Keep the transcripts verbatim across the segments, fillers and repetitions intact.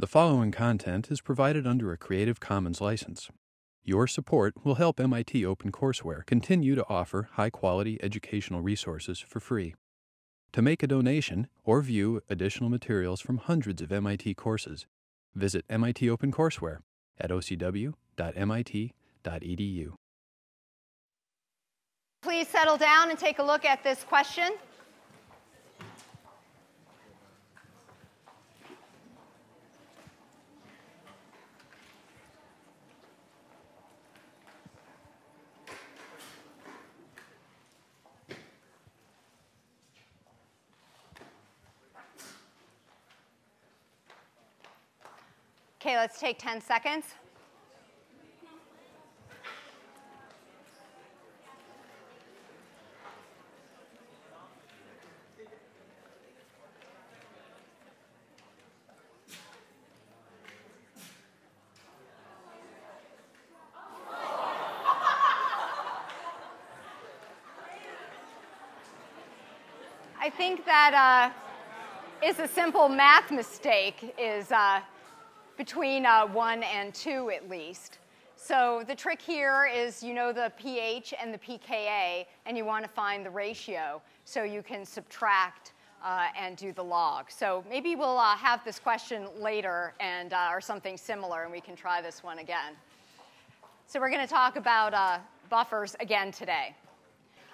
The following content is provided under a Creative Commons license. Your support will help M I T OpenCourseWare continue to offer high-quality educational resources for free. To make a donation or view additional materials from hundreds of M I T courses, visit M I T OpenCourseWare at o c w dot m i t dot e d u. Please settle down and take a look at this question. Okay, let's take ten seconds. I think that uh, is a simple math mistake, is uh, between uh, one and two at least. So the trick here is you know the pH and the pKa, and you want to find the ratio so you can subtract uh, and do the log. So maybe we'll uh, have this question later and uh, or something similar, and we can try this one again. So we're going to talk about uh, buffers again today.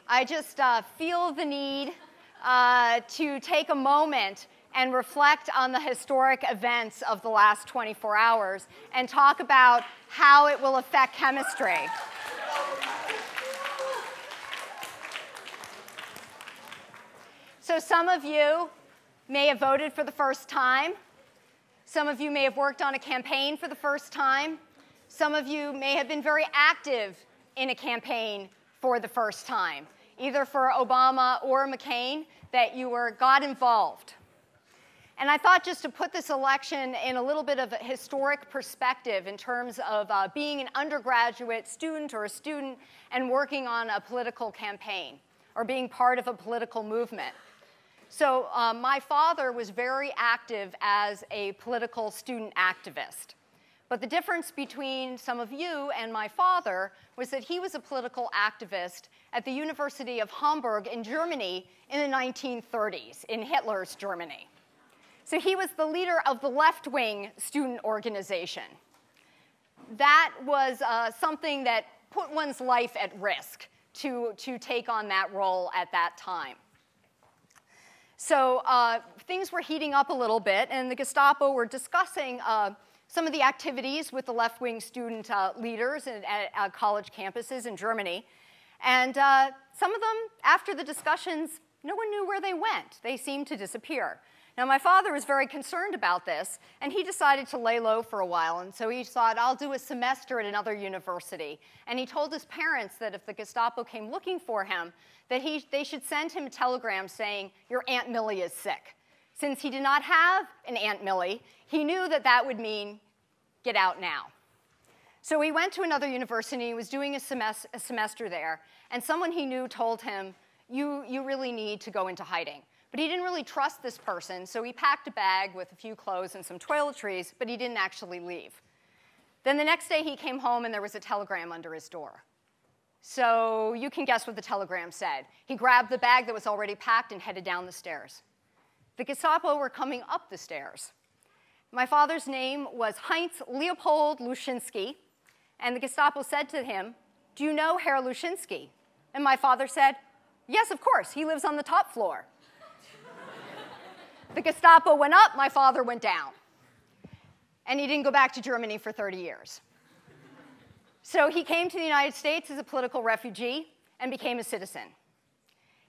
I just uh, feel the need uh, to take a moment and reflect on the historic events of the last twenty-four hours and talk about how it will affect chemistry. So some of you may have voted for the first time. Some of you may have worked on a campaign for the first time. Some of you may have been very active in a campaign for the first time, either for Obama or McCain, that you were got involved. And I thought just to put this election in a little bit of a historic perspective in terms of uh, being an undergraduate student or a student and working on a political campaign or being part of a political movement. So uh, my father was very active as a political student activist. But the difference between some of you and my father was that he was a political activist at the University of Hamburg in Germany in the nineteen thirties, in Hitler's Germany. So he was the leader of the left-wing student organization. That was uh, something that put one's life at risk to, to take on that role at that time. So uh, things were heating up a little bit, and the Gestapo were discussing uh, some of the activities with the left-wing student uh, leaders at, at college campuses in Germany. And uh, some of them, after the discussions, no one knew where they went. They seemed to disappear. Now, my father was very concerned about this, and he decided to lay low for a while. And so he thought, I'll do a semester at another university. And he told his parents that if the Gestapo came looking for him, that he, they should send him a telegram saying, your Aunt Millie is sick. Since he did not have an Aunt Millie, he knew that that would mean get out now. So he went to another university, was doing a, semest a semester there, and someone he knew told him, you, you really need to go into hiding. But he didn't really trust this person, so he packed a bag with a few clothes and some toiletries, but he didn't actually leave. Then the next day he came home and there was a telegram under his door. So you can guess what the telegram said. He grabbed the bag that was already packed and headed down the stairs. The Gestapo were coming up the stairs. My father's name was Heinz Leopold Lushinsky, and the Gestapo said to him, do you know Herr Lushinsky? And my father said, yes, of course, he lives on the top floor. The Gestapo went up, my father went down. And he didn't go back to Germany for thirty years. So he came to the United States as a political refugee and became a citizen.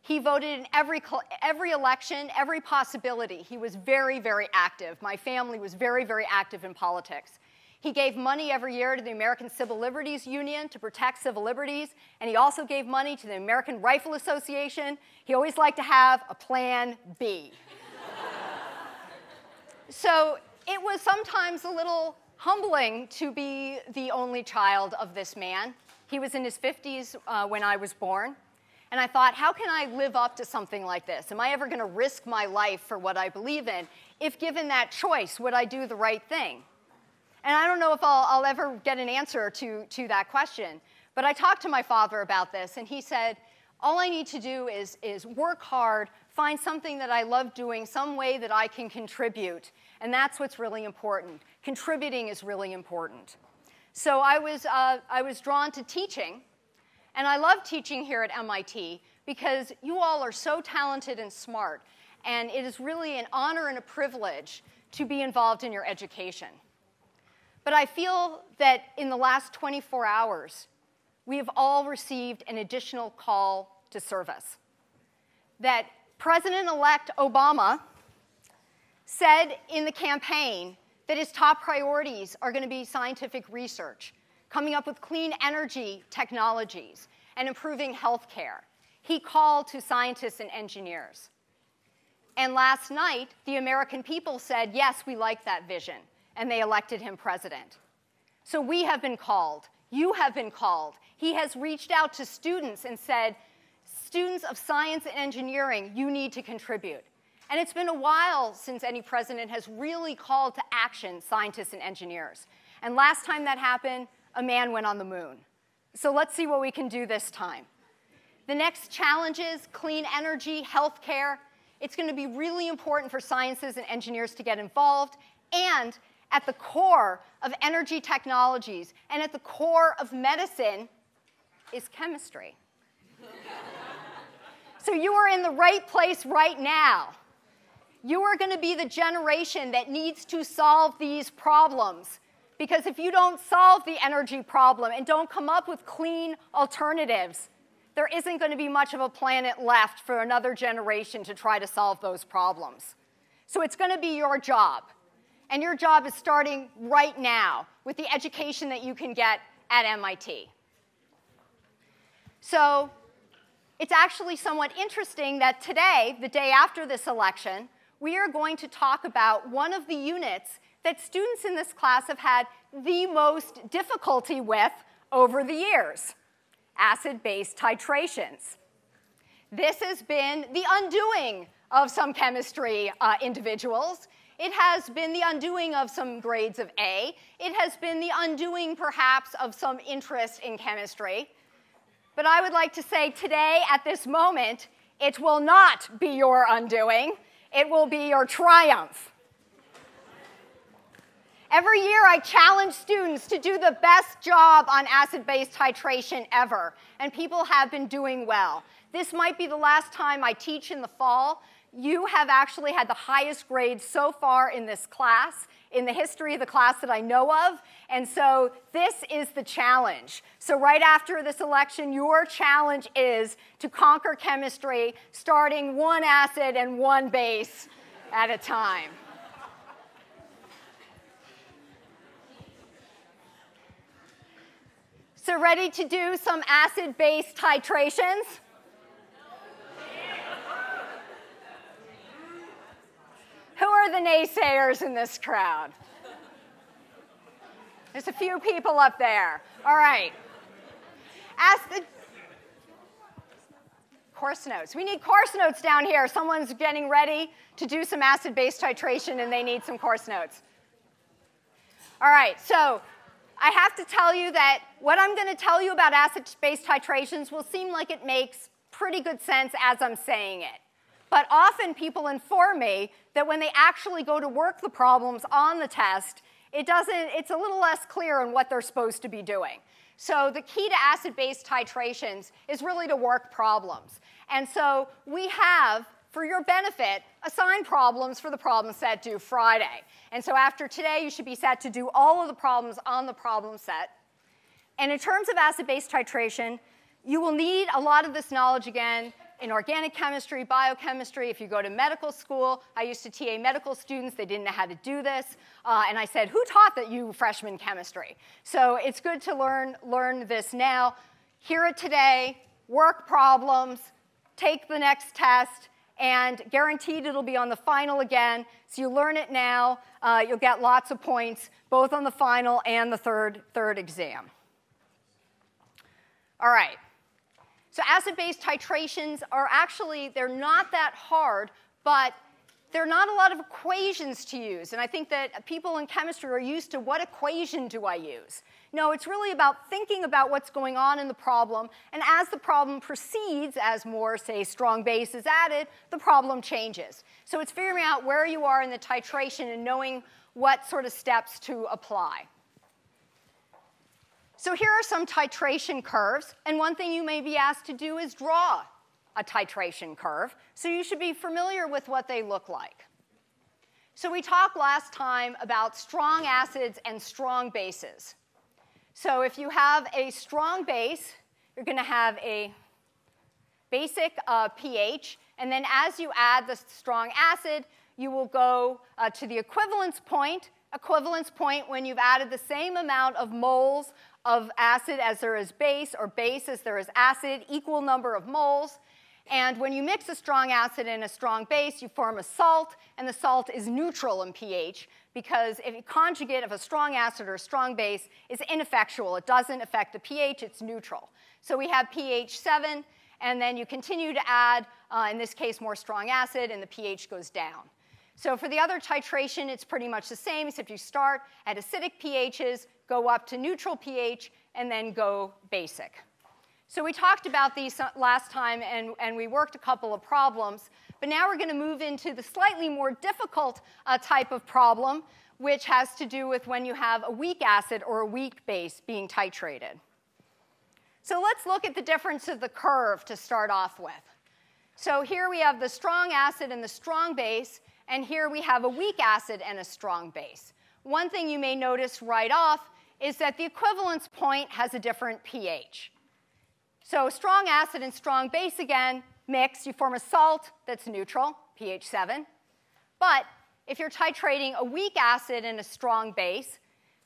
He voted in every, every election, every possibility. He was very, very active. My family was very, very active in politics. He gave money every year to the American Civil Liberties Union to protect civil liberties. And he also gave money to the American Rifle Association. He always liked to have a plan B. So it was sometimes a little humbling to be the only child of this man. He was in his fifties uh, when I was born. And I thought, how can I live up to something like this? Am I ever going to risk my life for what I believe in, if given that choice, would I do the right thing? And I don't know if I'll, I'll ever get an answer to, to that question. But I talked to my father about this, and he said, all I need to do is, is work hard, find something that I love doing, some way that I can contribute. And that's what's really important. Contributing is really important. So I was, uh, I was drawn to teaching. And I love teaching here at M I T because you all are so talented and smart. And it is really an honor and a privilege to be involved in your education. But I feel that in the last twenty-four hours, we have all received an additional call to service. That President-elect Obama said in the campaign that his top priorities are going to be scientific research, coming up with clean energy technologies, and improving healthcare. He called to scientists and engineers. And last night, the American people said, yes, we like that vision, and they elected him president. So we have been called. You have been called. He has reached out to students and said, students of science and engineering, you need to contribute. And it's been a while since any president has really called to action scientists and engineers. And last time that happened, a man went on the moon. So let's see what we can do this time. The next challenges, clean energy, healthcare. It's going to be really important for scientists and engineers to get involved. And at the core of energy technologies and at the core of medicine is chemistry. So you are in the right place right now. You are going to be the generation that needs to solve these problems. Because if you don't solve the energy problem and don't come up with clean alternatives, there isn't going to be much of a planet left for another generation to try to solve those problems. So it's going to be your job. And your job is starting right now with the education that you can get at M I T. So it's actually somewhat interesting that today, the day after this election, we are going to talk about one of the units that students in this class have had the most difficulty with over the years, acid-base titrations. This has been the undoing of some chemistry uh, individuals. It has been the undoing of some grades of A. It has been the undoing, perhaps, of some interest in chemistry. But I would like to say today, at this moment, it will not be your undoing. It will be your triumph. Every year, I challenge students to do the best job on acid-base titration ever. And people have been doing well. This might be the last time I teach in the fall. You have actually had the highest grade so far in this class, in the history of the class that I know of. And so this is the challenge. So right after this election, your challenge is to conquer chemistry, starting one acid and one base at a time. So ready to do some acid-base titrations? Who are the naysayers in this crowd? There's a few people up there. All right. Ask the course notes. We need course notes down here. Someone's getting ready to do some acid-base titration, and they need some course notes. All right. So I have to tell you that what I'm going to tell you about acid-base titrations will seem like it makes pretty good sense as I'm saying it. But often people inform me that when they actually go to work the problems on the test, it doesn't, it's a little less clear on what they're supposed to be doing. So the key to acid-base titrations is really to work problems. And so we have, for your benefit, assigned problems for the problem set due Friday. And so after today, you should be set to do all of the problems on the problem set. And in terms of acid-base titration, you will need a lot of this knowledge again in organic chemistry, biochemistry. If you go to medical school, I used to T A medical students. They didn't know how to do this. Uh, and I said, who taught that you freshman chemistry? So it's good to learn, learn this now. Hear it today. Work problems. Take the next test. And guaranteed it'll be on the final again. So you learn it now. Uh, you'll get lots of points, both on the final and the third, third exam. All right. So acid-base titrations are actually, they're not that hard, but there are not a lot of equations to use. And I think that people in chemistry are used to, what equation do I use? No, it's really about thinking about what's going on in the problem. And as the problem proceeds, as more, say, strong base is added, the problem changes. So it's figuring out where you are in the titration and knowing what sort of steps to apply. So here are some titration curves. And one thing you may be asked to do is draw a titration curve. So you should be familiar with what they look like. So we talked last time about strong acids and strong bases. So if you have a strong base, you're going to have a basic uh, pH. And then as you add the strong acid, you will go uh, to the equivalence point. Equivalence point when you've added the same amount of moles of acid as there is base, or base as there is acid, equal number of moles. And when you mix a strong acid and a strong base, you form a salt, and the salt is neutral in pH, because if a conjugate of a strong acid or a strong base is ineffectual. It doesn't affect the pH. It's neutral. So we have pH seven, and then you continue to add, uh, in this case, more strong acid, and the pH goes down. So for the other titration, it's pretty much the same, except you start at acidic pHs, go up to neutral pH, and then go basic. So we talked about these last time, and, and we worked a couple of problems. But now we're going to move into the slightly more difficult uh, type of problem, which has to do with when you have a weak acid or a weak base being titrated. So let's look at the difference of the curve to start off with. So here we have the strong acid and the strong base, and here we have a weak acid and a strong base. One thing you may notice right off is that the equivalence point has a different pH. So strong acid and strong base, again, mix. You form a salt that's neutral, pH seven. But if you're titrating a weak acid and a strong base,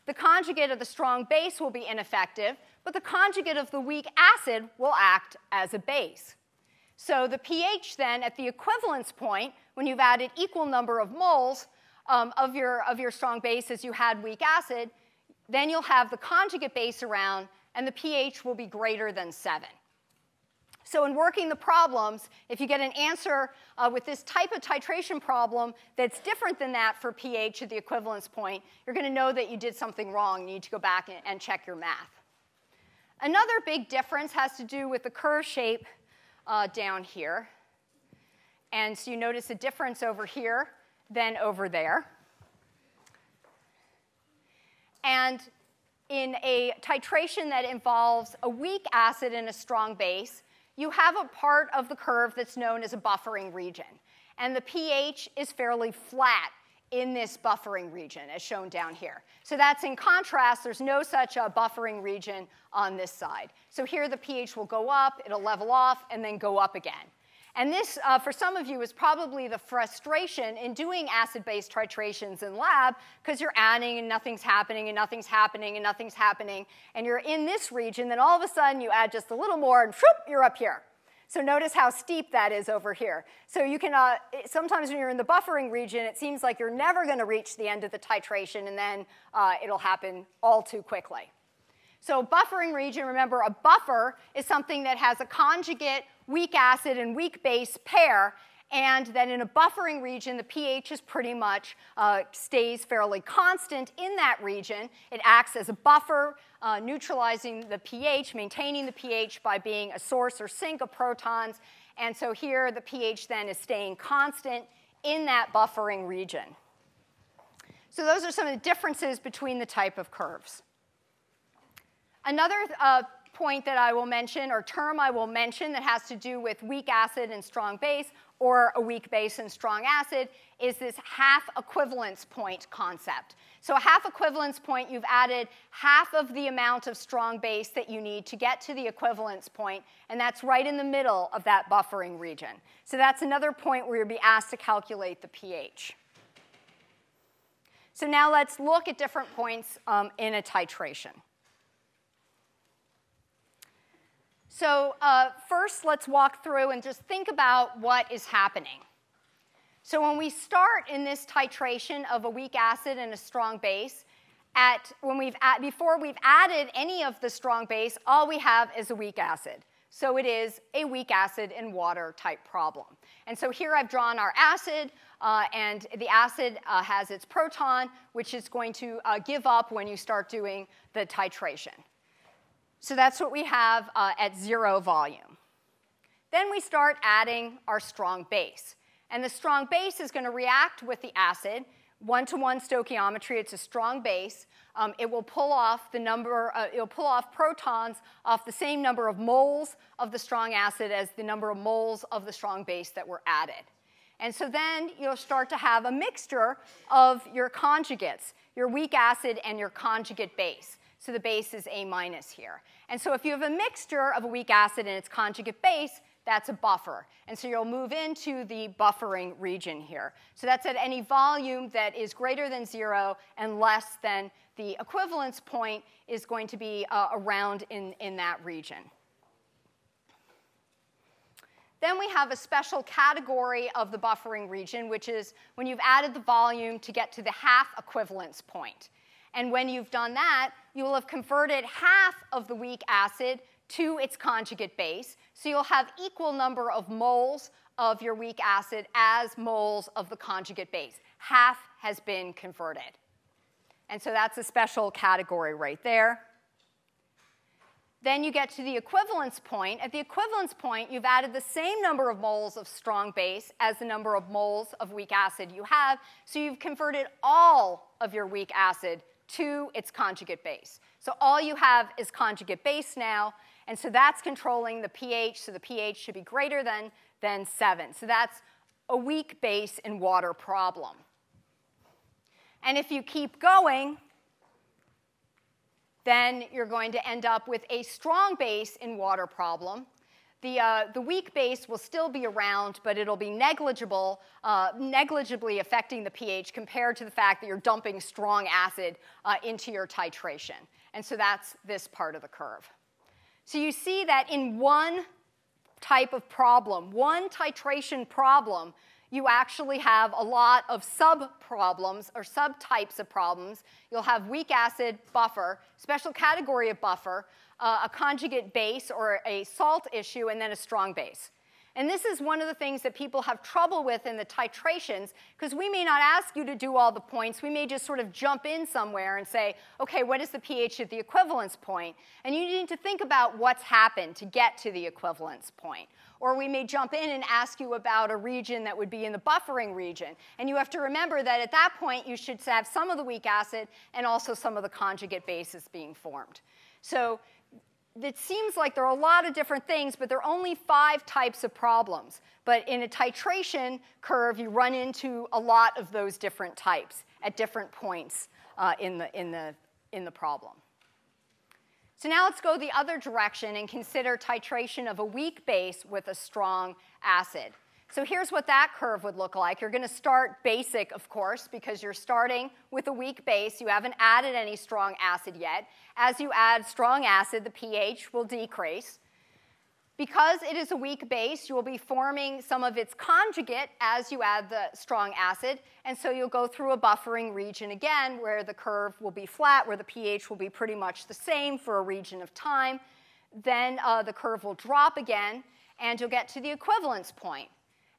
the conjugate of the strong base will be ineffective, but the conjugate of the weak acid will act as a base. So the pH then at the equivalence point, when you've added equal number of moles um, of, your, of your strong base as you had weak acid, then you'll have the conjugate base around, and the pH will be greater than seven. So in working the problems, if you get an answer uh, with this type of titration problem that's different than that for pH at the equivalence point, you're going to know that you did something wrong. You need to go back and, and check your math. Another big difference has to do with the curve shape uh, down here. And so you notice a difference over here than over there. And in a titration that involves a weak acid and a strong base, you have a part of the curve that's known as a buffering region. And the pH is fairly flat in this buffering region, as shown down here. So that's in contrast. There's no such a buffering region on this side. So here the pH will go up, it'll level off, and then go up again. And this, uh, for some of you, is probably the frustration in doing acid-base titrations in lab, because you're adding and nothing's happening and nothing's happening and nothing's happening. And you're in this region. Then all of a sudden, you add just a little more, and whoop, you're up here. So notice how steep that is over here. So you can, uh, sometimes when you're in the buffering region, it seems like you're never going to reach the end of the titration, and then uh, it'll happen all too quickly. So buffering region, remember, a buffer is something that has a conjugate weak acid and weak base pair. And then in a buffering region, the pH is pretty much uh, stays fairly constant in that region. It acts as a buffer, uh, neutralizing the pH, maintaining the pH by being a source or sink of protons. And so here, the pH then is staying constant in that buffering region. So those are some of the differences between the type of curves. Another uh, point that I will mention, or term I will mention, that has to do with weak acid and strong base, or a weak base and strong acid, is this half equivalence point concept. So a half equivalence point, you've added half of the amount of strong base that you need to get to the equivalence point, and that's right in the middle of that buffering region. So that's another point where you'll be asked to calculate the pH. So now let's look at different points um, in a titration. So uh, first, let's walk through and just think about what is happening. So when we start in this titration of a weak acid and a strong base, at, when we've at, before we've added any of the strong base, all we have is a weak acid. So it is a weak acid and water type problem. And so here I've drawn our acid. Uh, and the acid uh, has its proton, which is going to uh, give up when you start doing the titration. So that's what we have uh, at zero volume. Then we start adding our strong base. And the strong base is going to react with the acid. One-to-one stoichiometry, it's a strong base. Um, it will pull off the number, uh, it'll pull off protons off the same number of moles of the strong acid as the number of moles of the strong base that were added. And so then you'll start to have a mixture of your conjugates, your weak acid and your conjugate base. So the base is A minus here. And so if you have a mixture of a weak acid and its conjugate base, that's a buffer. And so you'll move into the buffering region here. So that's at any volume that is greater than zero and less than the equivalence point is going to be uh, around in, in that region. Then we have a special category of the buffering region, which is when you've added the volume to get to the half equivalence point. And when you've done that, you will have converted half of the weak acid to its conjugate base. So you'll have equal number of moles of your weak acid as moles of the conjugate base. Half has been converted. And so that's a special category right there. Then you get to the equivalence point. At the equivalence point, you've added the same number of moles of strong base as the number of moles of weak acid you have. So you've converted all of your weak acid to its conjugate base. So all you have is conjugate base now. And so that's controlling the pH. So the pH should be greater than, than seven. So that's a weak base in water problem. And if you keep going, then you're going to end up with a strong base in water problem. The, uh, the weak base will still be around, but it'll be negligible, uh, negligibly affecting the pH compared to the fact that you're dumping strong acid uh, into your titration. And so that's this part of the curve. So you see that in one type of problem, one titration problem, you actually have a lot of sub-problems or subtypes of problems. You'll have weak acid buffer, special category of buffer, uh, a conjugate base or a salt issue, and then a strong base. And this is one of the things that people have trouble with in the titrations, because we may not ask you to do all the points. We may just sort of jump in somewhere and say, OK, what is the pH at the equivalence point? And you need to think about what's happened to get to the equivalence point. Or we may jump in and ask you about a region that would be in the buffering region. And you have to remember that at that point, you should have some of the weak acid and also some of the conjugate bases being formed. So it seems like there are a lot of different things, but there are only five types of problems. But in a titration curve, you run into a lot of those different types at different points uh, in the, in the, in the problem. So now let's go the other direction and consider titration of a weak base with a strong acid. So here's what that curve would look like. You're going to start basic, of course, because you're starting with a weak base. You haven't added any strong acid yet. As you add strong acid, the pH will decrease. Because it is a weak base, you will be forming some of its conjugate as you add the strong acid. And so you'll go through a buffering region again, where the curve will be flat, where the pH will be pretty much the same for a region of time. Then uh, the curve will drop again, and you'll get to the equivalence point.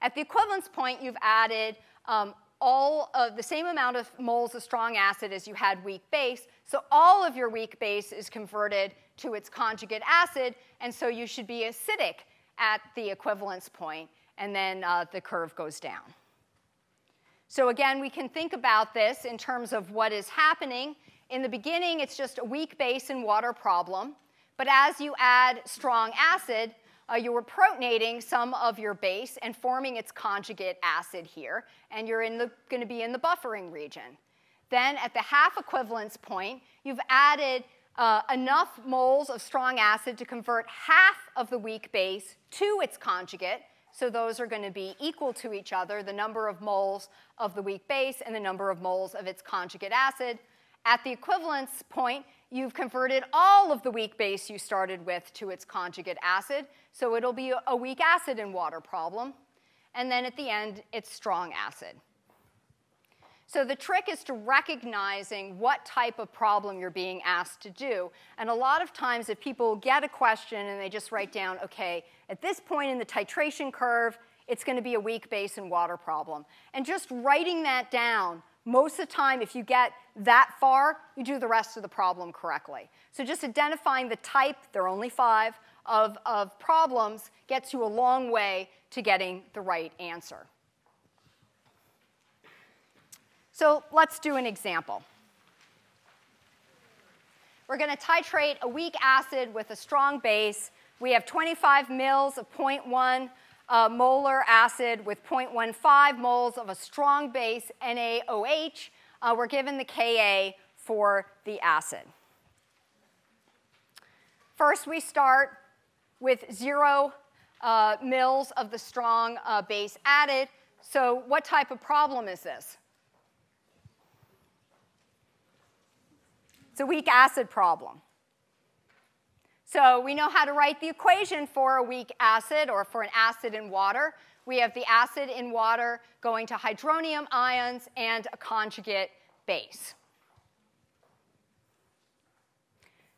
At the equivalence point, you've added um, all of the same amount of moles of strong acid as you had weak base. So all of your weak base is converted to its conjugate acid. And so you should be acidic at the equivalence point. And then uh, the curve goes down. So again, we can think about this in terms of what is happening. In the beginning, it's just a weak base and water problem. But as you add strong acid, Uh, you were protonating some of your base and forming its conjugate acid here. And you're going to be in the buffering region. Then at the half equivalence point, you've added uh, enough moles of strong acid to convert half of the weak base to its conjugate. So those are going to be equal to each other, the number of moles of the weak base and the number of moles of its conjugate acid. At the equivalence point, you've converted all of the weak base you started with to its conjugate acid. So it'll be a weak acid and water problem. And then at the end, it's strong acid. So the trick is to recognizing what type of problem you're being asked to do. And a lot of times, if people get a question and they just write down, OK, at this point in the titration curve, it's going to be a weak base and water problem. And just writing that down, most of the time, if you get that far, you do the rest of the problem correctly. So just identifying the type, there are only five, of, of problems gets you a long way to getting the right answer. So let's do an example. We're going to titrate a weak acid with a strong base. We have twenty-five mils of zero point one uh, molar acid with zero point one five moles of a strong base, NaOH. Uh, we're given the Ka for the acid. First, we start with zero uh, mils of the strong uh, base added. So what type of problem is this? It's a weak acid problem. So we know how to write the equation for a weak acid or for an acid in water. We have the acid in water going to hydronium ions and a conjugate base.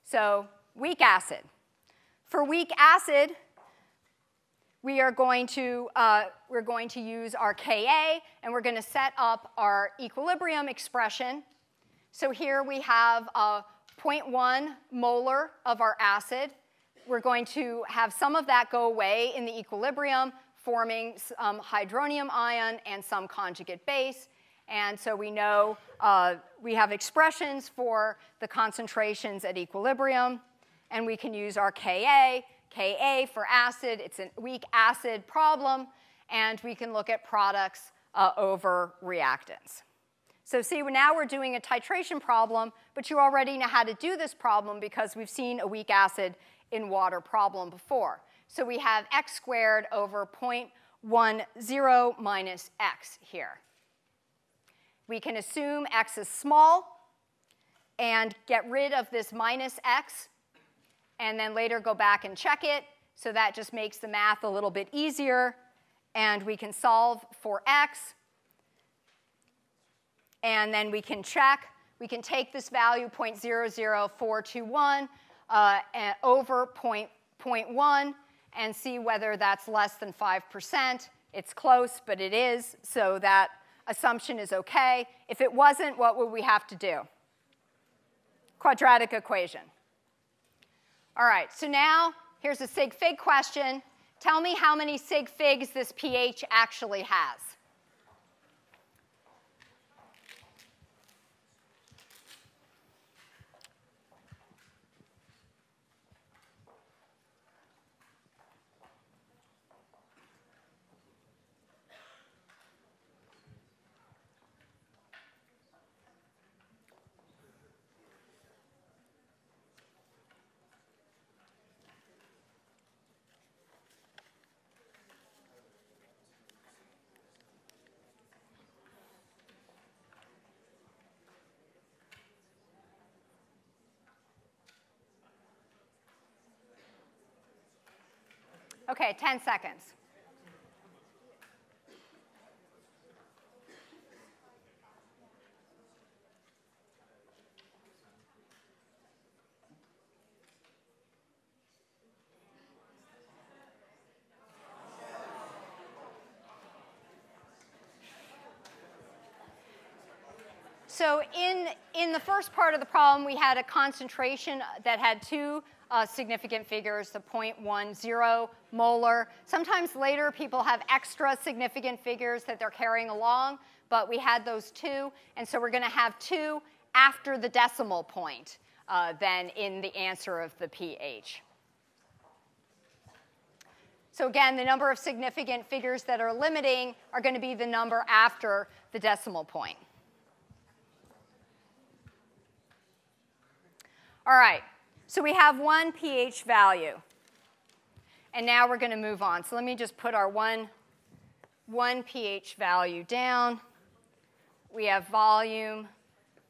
So weak acid. For weak acid, we are going to, uh, we're going to use our Ka, and we're going to set up our equilibrium expression. So here we have uh, zero point one molar of our acid. We're going to have some of that go away in the equilibrium, forming um, hydronium ion and some conjugate base. And so we know uh, we have expressions for the concentrations at equilibrium. And we can use our Ka, Ka for acid. It's a weak acid problem. And we can look at products uh, over reactants. So see, now we're doing a titration problem, but you already know how to do this problem because we've seen a weak acid in water problem before. So we have x squared over zero point one zero minus x here. We can assume x is small and get rid of this minus x, and then later go back and check it. So that just makes the math a little bit easier. And we can solve for x. And then we can check. We can take this value, zero point zero zero four two one, uh, over zero point one, and see whether that's less than five percent. It's close, but it is. So that assumption is OK. If it wasn't, what would we have to do? Quadratic equation. All right, so now here's a sig fig question. Tell me how many sig figs this pH actually has. OK, ten seconds. So in, in the first part of the problem, we had a concentration that had two Uh, significant figures, the zero point one zero molar. Sometimes later, people have extra significant figures that they're carrying along. But we had those two. And so we're going to have two after the decimal point uh, then in the answer of the pH. So again, the number of significant figures that are limiting are going to be the number after the decimal point. All right. So we have one pH value. And now we're going to move on. So let me just put our one, one pH value down. We have volume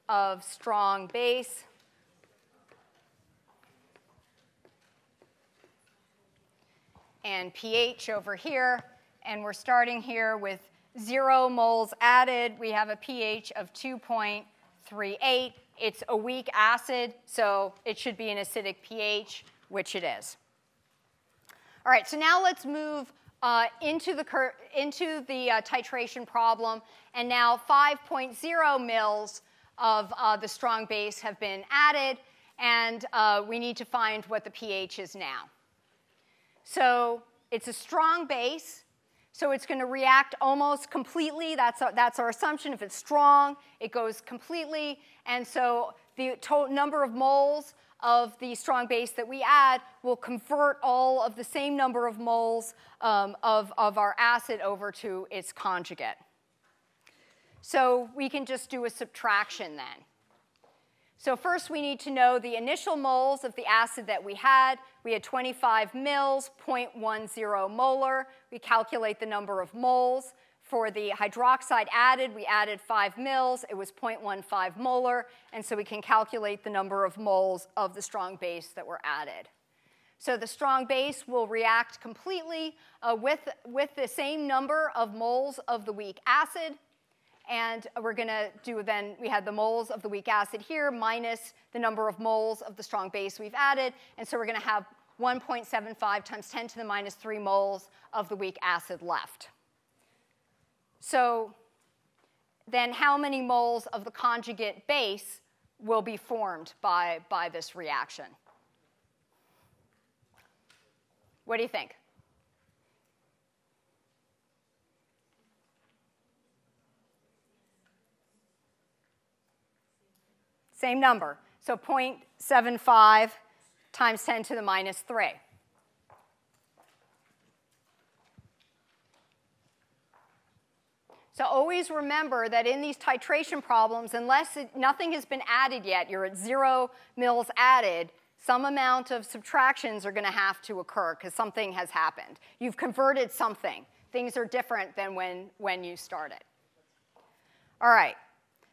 of strong base. And pH over here. And we're starting here with zero moles added. We have a pH of two point three eight. It's a weak acid, so it should be an acidic pH, which it is. All right, so now let's move uh, into the, cur into the uh, titration problem, and now five point zero mils of uh, the strong base have been added, and uh, we need to find what the pH is now. So it's a strong base. So it's going to react almost completely. That's our, that's our assumption. If it's strong, it goes completely. And so the total number of moles of the strong base that we add will convert all of the same number of moles um, of, of our acid over to its conjugate. So we can just do a subtraction then. So first we need to know the initial moles of the acid that we had. We had twenty-five mils, zero point one zero molar. We calculate the number of moles. For the hydroxide added, we added five mils. It was zero point one five molar. And so we can calculate the number of moles of the strong base that were added. So the strong base will react completely uh, with, with the same number of moles of the weak acid. And we're going to do then, we had the moles of the weak acid here minus the number of moles of the strong base we've added. And so we're going to have one point seven five times ten to the minus three moles of the weak acid left. So then how many moles of the conjugate base will be formed by, by this reaction? What do you think? Same number. So zero point seven five times ten to the minus three. So always remember that in these titration problems, unless it, nothing has been added yet, you're at zero mils added, some amount of subtractions are going to have to occur because something has happened. You've converted something. Things are different than when, when you started. All right.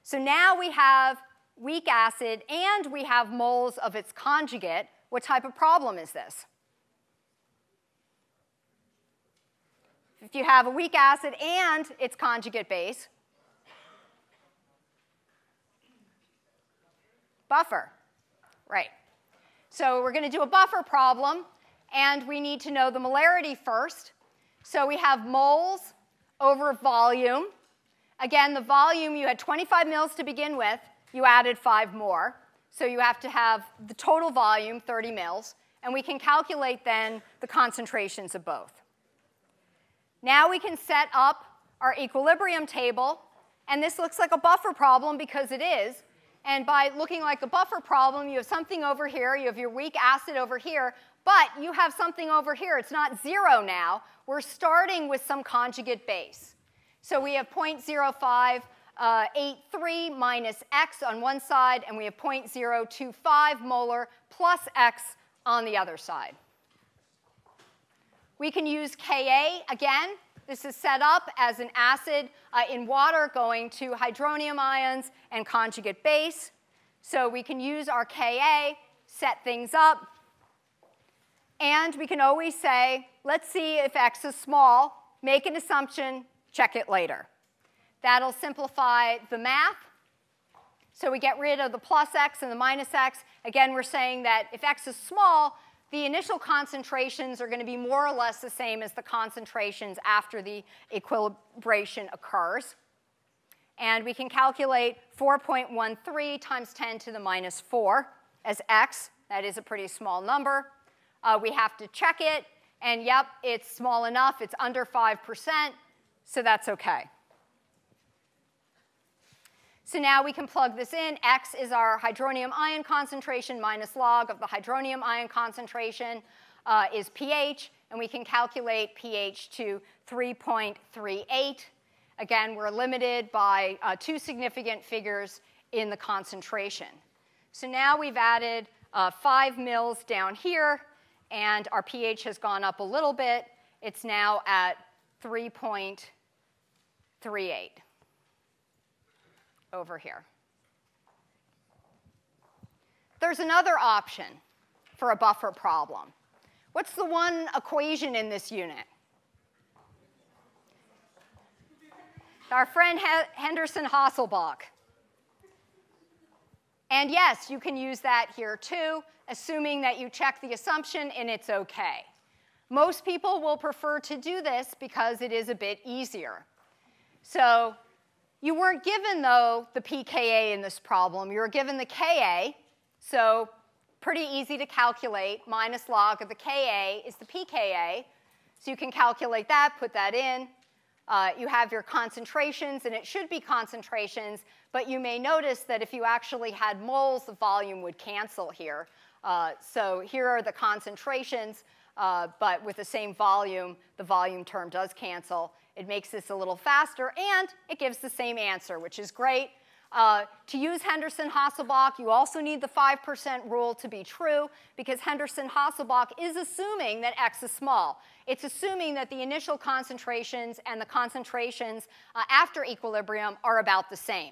So now we have weak acid, and we have moles of its conjugate. What type of problem is this? If you have a weak acid and its conjugate base, buffer, right. So we're going to do a buffer problem, and we need to know the molarity first. So we have moles over volume. Again, the volume, you had twenty-five mils to begin with. You added five more. So you have to have the total volume, thirty mils. And we can calculate then the concentrations of both. Now we can set up our equilibrium table. And this looks like a buffer problem because it is. And by looking like a buffer problem, you have something over here. You have your weak acid over here. But you have something over here. It's not zero now. We're starting with some conjugate base. So we have zero point zero five. Uh, eighty-three minus x on one side, and we have zero point zero two five molar plus x on the other side. We can use K A again. This is set up as an acid uh, in water going to hydronium ions and conjugate base. So we can use our K A, set things up. And we can always say, let's see if x is small, make an assumption, check it later. That'll simplify the math. So we get rid of the plus x and the minus x. Again, we're saying that if x is small, the initial concentrations are going to be more or less the same as the concentrations after the equilibration occurs. And we can calculate four point one three times ten to the minus four as x. That is a pretty small number. Uh, we have to check it. And yep, it's small enough. It's under five percent. So that's OK. So now we can plug this in. X is our hydronium ion concentration minus log of the hydronium ion concentration uh, is pH. And we can calculate pH to three point three eight. Again, we're limited by uh, two significant figures in the concentration. So now we've added uh, five mils down here. And our pH has gone up a little bit. It's now at three point three eight. Over here. There's another option for a buffer problem. What's the one equation in this unit? Our friend Henderson Hasselbalch. And yes, you can use that here too, assuming that you check the assumption and it's OK. Most people will prefer to do this because it is a bit easier. So you weren't given, though, the pKa in this problem. You were given the Ka. So pretty easy to calculate. Minus log of the Ka is the pKa. So you can calculate that, put that in. Uh, you have your concentrations, and it should be concentrations. But you may notice that if you actually had moles, the volume would cancel here. Uh, so here are the concentrations. Uh, but with the same volume, the volume term does cancel. It makes this a little faster, and it gives the same answer, which is great. Uh, to use Henderson-Hasselbalch, you also need the five percent rule to be true, because Henderson-Hasselbalch is assuming that x is small. It's assuming that the initial concentrations and the concentrations uh, after equilibrium are about the same.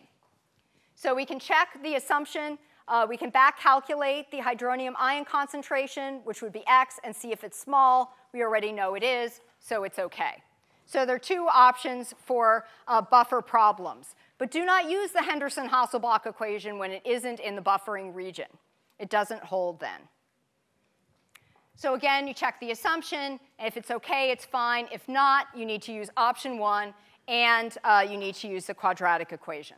So we can check the assumption. Uh, we can back calculate the hydronium ion concentration, which would be x, and see if it's small. We already know it is, so it's OK. So there are two options for uh, buffer problems. But do not use the Henderson-Hasselbalch equation when it isn't in the buffering region. It doesn't hold then. So again, you check the assumption. And if it's OK, it's fine. If not, you need to use option one, and uh, you need to use the quadratic equation.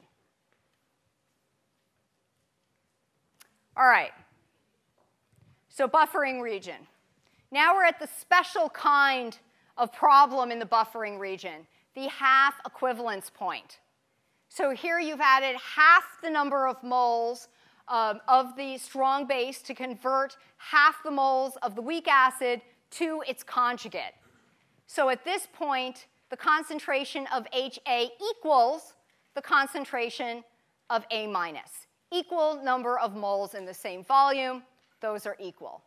All right, so buffering region. Now we're at the special kind of problem in the buffering region, the half equivalence point. So here you've added half the number of moles um, of the strong base to convert half the moles of the weak acid to its conjugate. So at this point, the concentration of H A equals the concentration of A minus. Equal number of moles in the same volume. Those are equal.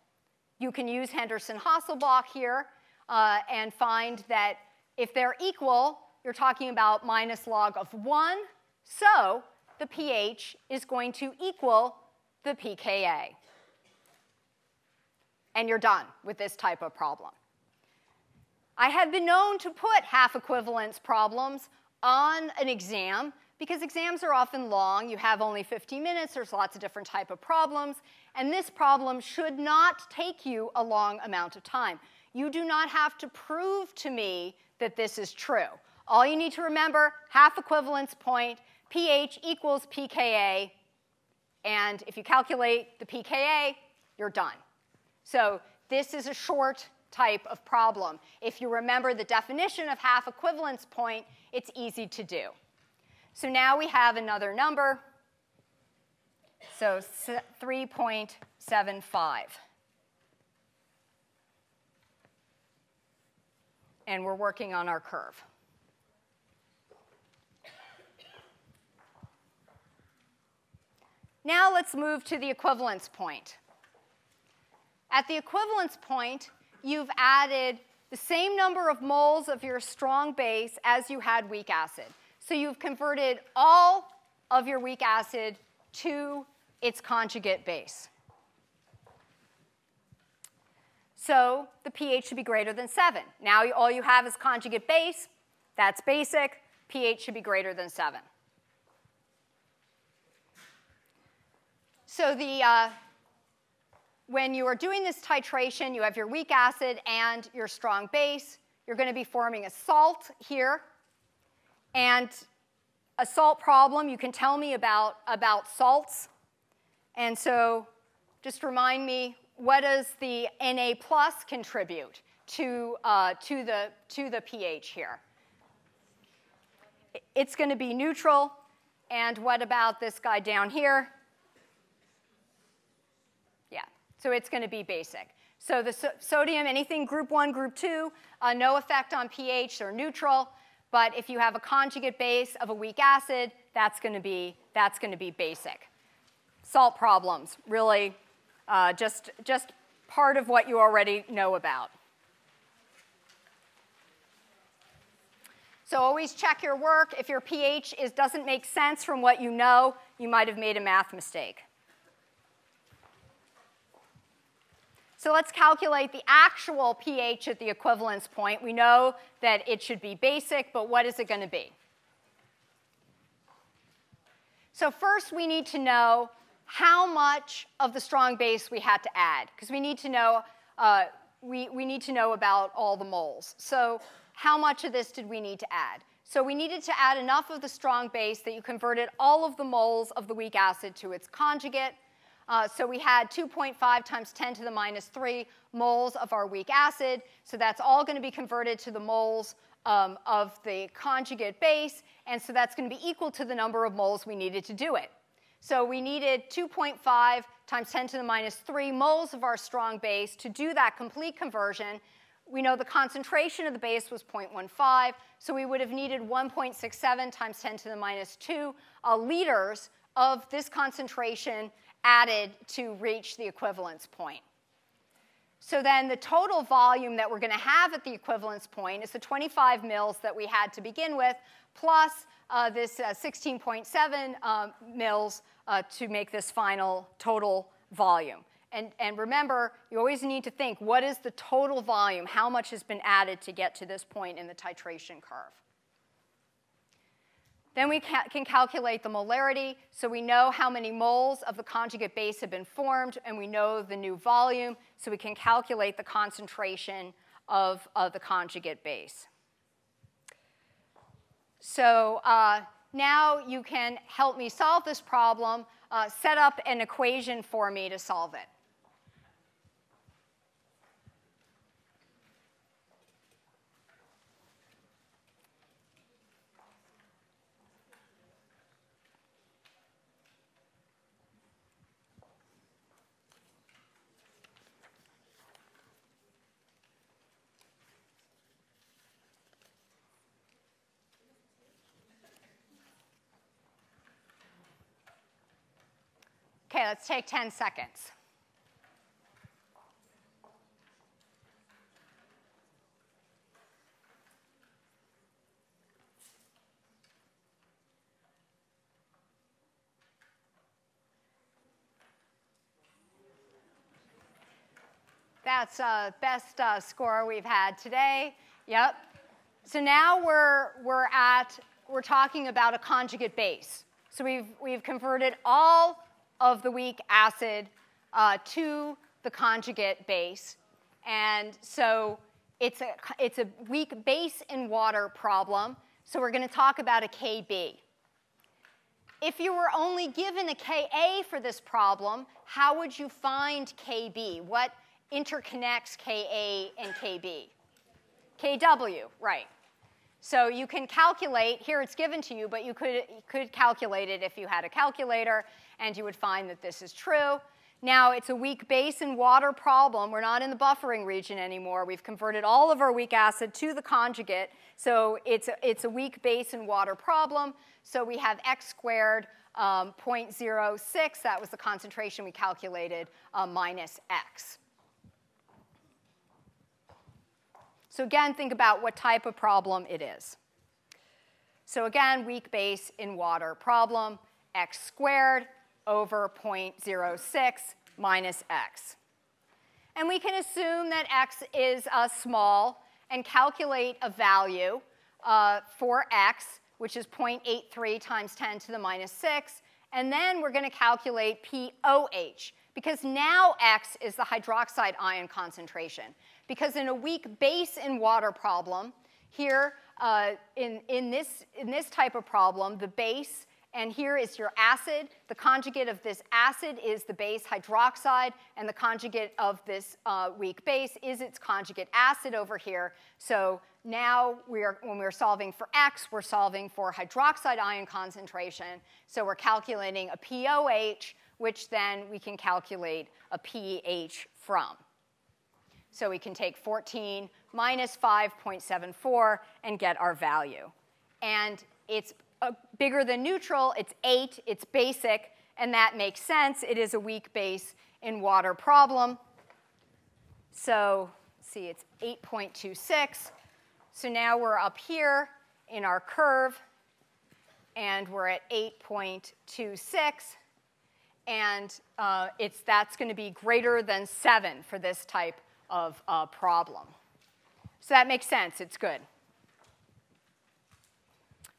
You can use Henderson-Hasselbalch here uh, and find that if they're equal, you're talking about minus log of one. So the pH is going to equal the pKa. And you're done with this type of problem. I have been known to put half equivalence problems on an exam, because exams are often long. You have only fifteen minutes. There's lots of different type of problems. And this problem should not take you a long amount of time. You do not have to prove to me that this is true. All you need to remember, half equivalence point, pH equals pKa. And if you calculate the pKa, you're done. So this is a short type of problem. If you remember the definition of half equivalence point, it's easy to do. So now we have another number, so three point seven five. And we're working on our curve. Now let's move to the equivalence point. At the equivalence point, you've added the same number of moles of your strong base as you had weak acid. So you've converted all of your weak acid to its conjugate base. So the pH should be greater than seven. Now all you have is conjugate base. That's basic. pH should be greater than seven. So the, uh, when you are doing this titration, you have your weak acid and your strong base. You're going to be forming a salt here. And a salt problem, you can tell me about, about salts. And so just remind me, what does the Na plus contribute to, uh, to, the, to the pH here? It's going to be neutral. And what about this guy down here? Yeah, so it's going to be basic. So the so sodium, anything group one, group two, uh, no effect on pH, they're neutral. But if you have a conjugate base of a weak acid, that's going to be, that's going to be basic. Salt problems, really uh, just, just part of what you already know about. So always check your work. If your pH is, doesn't make sense from what you know, you might have made a math mistake. So let's calculate the actual pH at the equivalence point. We know that it should be basic, but what is it going to be? So first, we need to know how much of the strong base we had to add, because we need to know uh, we, we need to know about all the moles. So how much of this did we need to add? So we needed to add enough of the strong base that you converted all of the moles of the weak acid to its conjugate. Uh, so we had two point five times ten to the minus three moles of our weak acid. So that's all going to be converted to the moles um, of the conjugate base. And so that's going to be equal to the number of moles we needed to do it. So we needed two point five times ten to the minus three moles of our strong base to do that complete conversion. We know the concentration of the base was zero point one five, so we would have needed one point six seven times ten to the minus two uh, liters of this concentration added to reach the equivalence point. So then the total volume that we're going to have at the equivalence point is the twenty-five mils that we had to begin with, plus uh, this sixteen point seven uh, uh, mils uh, to make this final total volume. And, and remember, you always need to think, what is the total volume? How much has been added to get to this point in the titration curve? Then we ca can calculate the molarity. So we know how many moles of the conjugate base have been formed, and we know the new volume. So we can calculate the concentration of, of the conjugate base. So uh, now you can help me solve this problem. Uh, set up an equation for me to solve it. Okay, let's take ten seconds. That's the uh, best uh, score we've had today. Yep. So now we're, we're at, we're talking about a conjugate base. So we've, we've converted all of the weak acid uh, to the conjugate base. And so it's a, it's a weak base in water problem. So we're going to talk about a K B. If you were only given a K A for this problem, how would you find K B? What interconnects K A and K B? K W, right. So you can calculate, here it's given to you, but you could, you could calculate it if you had a calculator, and you would find that this is true. Now, it's a weak base in water problem. We're not in the buffering region anymore. We've converted all of our weak acid to the conjugate. So it's a, it's a weak base in water problem. So we have x squared um, zero point zero six. That was the concentration we calculated, uh, minus x. So again, think about what type of problem it is. So again, weak base in water problem, x squared over zero point zero six minus x. And we can assume that x is uh, small and calculate a value uh, for x, which is zero point eight three times ten to the minus six. And then we're going to calculate P O H, because now x is the hydroxide ion concentration. Because in a weak base in water problem, here uh, in, in, this, in this type of problem, the base, and here is your acid. The conjugate of this acid is the base hydroxide, and the conjugate of this uh, weak base is its conjugate acid over here. So now we are, when we're solving for x, we're solving for hydroxide ion concentration. So we're calculating a P O H, which then we can calculate a pH from. So we can take fourteen minus five point seven four and get our value. And it's uh, bigger than neutral. It's eight. It's basic. And that makes sense. It is a weak base in water problem. So see, it's eight point two six. So now we're up here in our curve. And we're at eight point two six. And uh, it's, that's going to be greater than seven for this type of a problem. So that makes sense. It's good.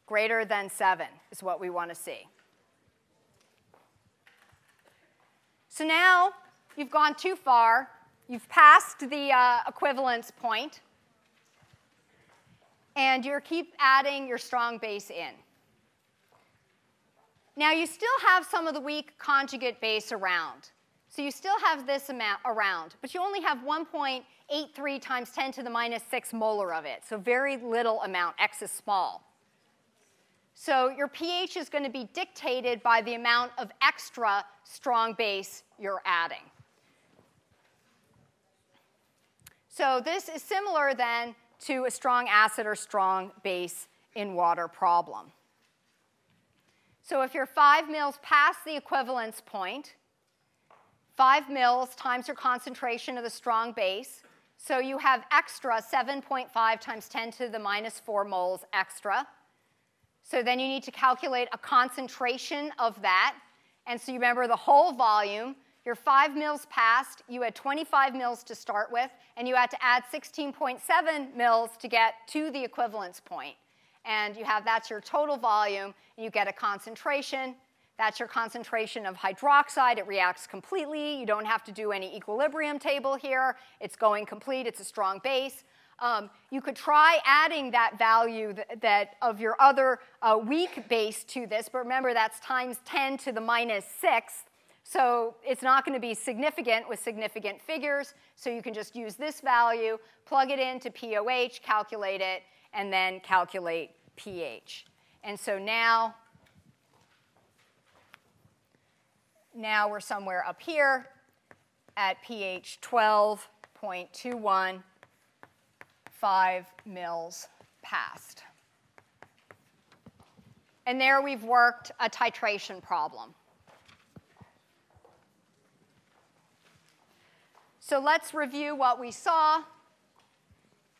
Greater than seven is what we want to see. So now you've gone too far. You've passed the uh, equivalence point. And you keep adding your strong base in. Now, you still have some of the weak conjugate base around. So you still have this amount around. But you only have one point eight three times ten to the minus six molar of it. So very little amount. X is small. So your pH is going to be dictated by the amount of extra strong base you're adding. So this is similar, then, to a strong acid or strong base in water problem. So if you're five mils past the equivalence point, five mils times your concentration of the strong base. So you have extra seven point five times ten to the minus four moles extra. So then you need to calculate a concentration of that. And so you remember the whole volume. You're five mils past. You had twenty-five mils to start with. And you had to add sixteen point seven mils to get to the equivalence point. And you have that's your total volume. And you get a concentration. That's your concentration of hydroxide. It reacts completely. You don't have to do any equilibrium table here. It's going complete. It's a strong base. Um, you could try adding that value that, that of your other uh, weak base to this. But remember, that's times ten to the minus six. So it's not going to be significant with significant figures. So you can just use this value, plug it into pOH, calculate it, and then calculate pH. And so now, now we're somewhere up here at pH twelve point two one. five mils past. And there we've worked a titration problem. So let's review what we saw.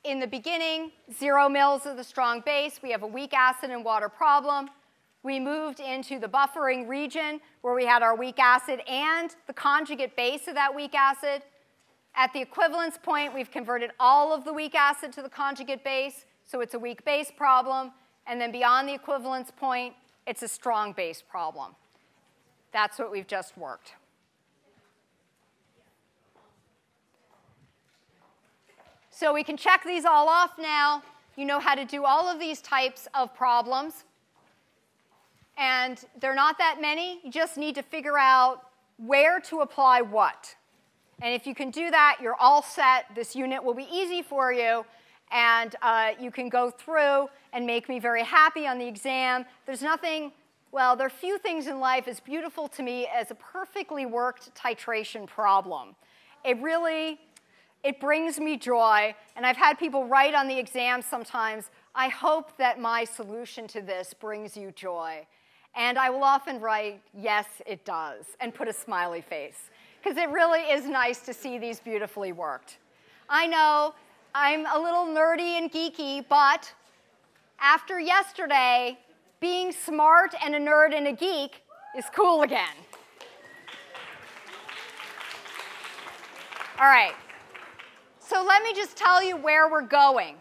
In the beginning, zero mils of the strong base. We have a weak acid and water problem. We moved into the buffering region where we had our weak acid and the conjugate base of that weak acid. At the equivalence point, we've converted all of the weak acid to the conjugate base, so it's a weak base problem. And then beyond the equivalence point, it's a strong base problem. That's what we've just worked. So we can check these all off now. You know how to do all of these types of problems. And they're not that many. You just need to figure out where to apply what. And if you can do that, you're all set. This unit will be easy for you. And uh, you can go through and make me very happy on the exam. There's nothing, well, there are few things in life as beautiful to me as a perfectly worked titration problem. It really, it brings me joy. And I've had people write on the exam sometimes, I hope that my solution to this brings you joy. And I will often write, yes, it does, and put a smiley face. Because it really is nice to see these beautifully worked. I know I'm a little nerdy and geeky, but after yesterday, being smart and a nerd and a geek is cool again. All right. So let me just tell you where we're going.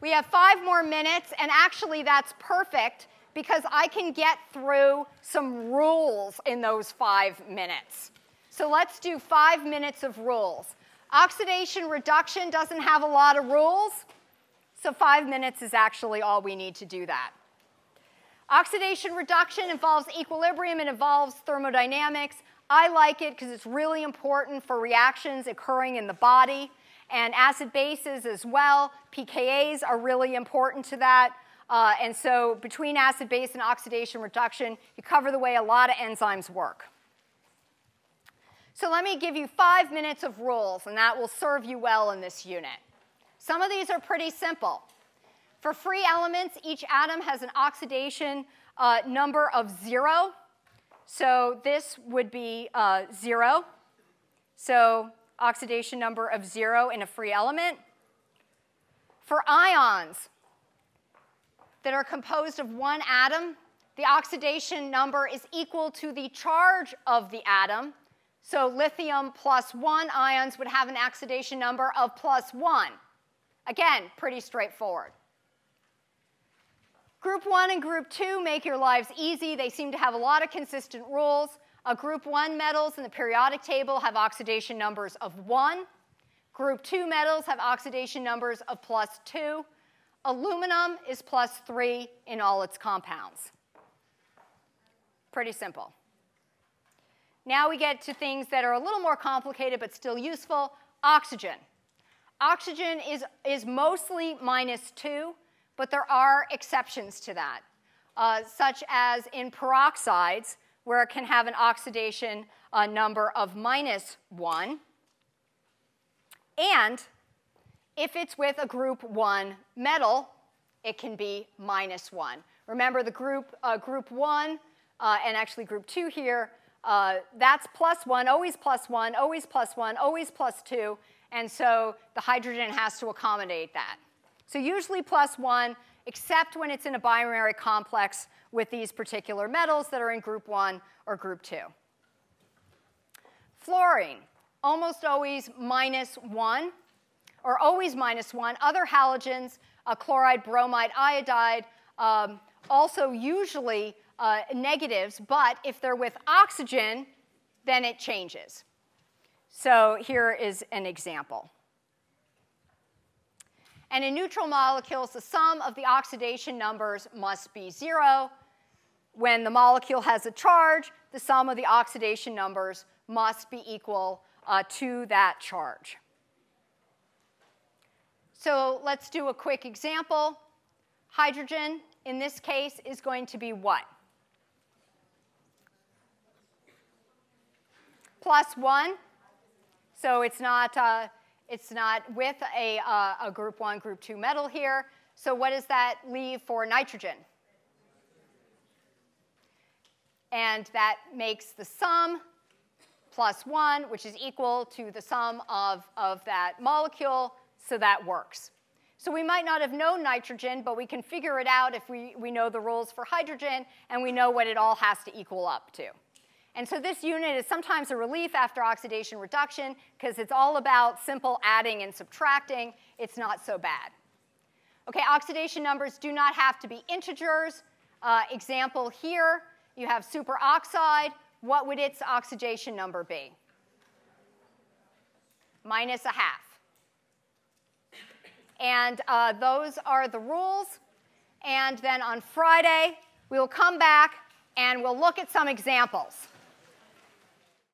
We have five more minutes, and actually that's perfect because I can get through some rules in those five minutes. So let's do five minutes of rules. Oxidation reduction doesn't have a lot of rules, so five minutes is actually all we need to do that. Oxidation reduction involves equilibrium and involves thermodynamics. I like it because it's really important for reactions occurring in the body, and acid bases as well. pKa's are really important to that. Uh, and so between acid base and oxidation reduction, you cover the way a lot of enzymes work. So let me give you five minutes of rules, and that will serve you well in this unit. Some of these are pretty simple. For free elements, each atom has an oxidation uh, number of zero. So this would be uh, zero. So oxidation number of zero in a free element. For ions that are composed of one atom, the oxidation number is equal to the charge of the atom. So lithium plus one ions would have an oxidation number of plus one. Again, pretty straightforward. Group one and group two make your lives easy. They seem to have a lot of consistent rules. Uh, group one metals in the periodic table have oxidation numbers of one. Group two metals have oxidation numbers of plus two. Aluminum is plus three in all its compounds. Pretty simple. Now we get to things that are a little more complicated but still useful. Oxygen. Oxygen is, is mostly minus two, but there are exceptions to that, uh, such as in peroxides, where it can have an oxidation uh, number of minus one, and if it's with a group one metal, it can be minus one. Remember the group, uh, group one, uh, and actually group two here, uh, that's plus one, always plus one, always plus one, always plus two, and so the hydrogen has to accommodate that. So usually plus one, except when it's in a binary complex with these particular metals that are in group one or group two. Fluorine, almost always minus one, or always minus one. Other halogens, uh, chloride, bromide, iodide, um, also usually uh, negatives, but if they're with oxygen, then it changes. So here is an example. And in neutral molecules, the sum of the oxidation numbers must be zero. When the molecule has a charge, the sum of the oxidation numbers must be equal uh, to that charge. So let's do a quick example. Hydrogen, in this case, is going to be what? Plus one. So it's not, uh, it's not with a, uh, a group one, group two metal here. So what does that leave for nitrogen? And that makes the sum plus one, which is equal to the sum of, of that molecule. So that works. So we might not have known nitrogen, but we can figure it out if we, we know the rules for hydrogen, and we know what it all has to equal up to. And so this unit is sometimes a relief after oxidation reduction, because it's all about simple adding and subtracting. It's not so bad. OK, oxidation numbers do not have to be integers. Uh, example here, you have superoxide. What would its oxidation number be? Minus a half. And uh, those are the rules. And then on Friday, we will come back and we'll look at some examples.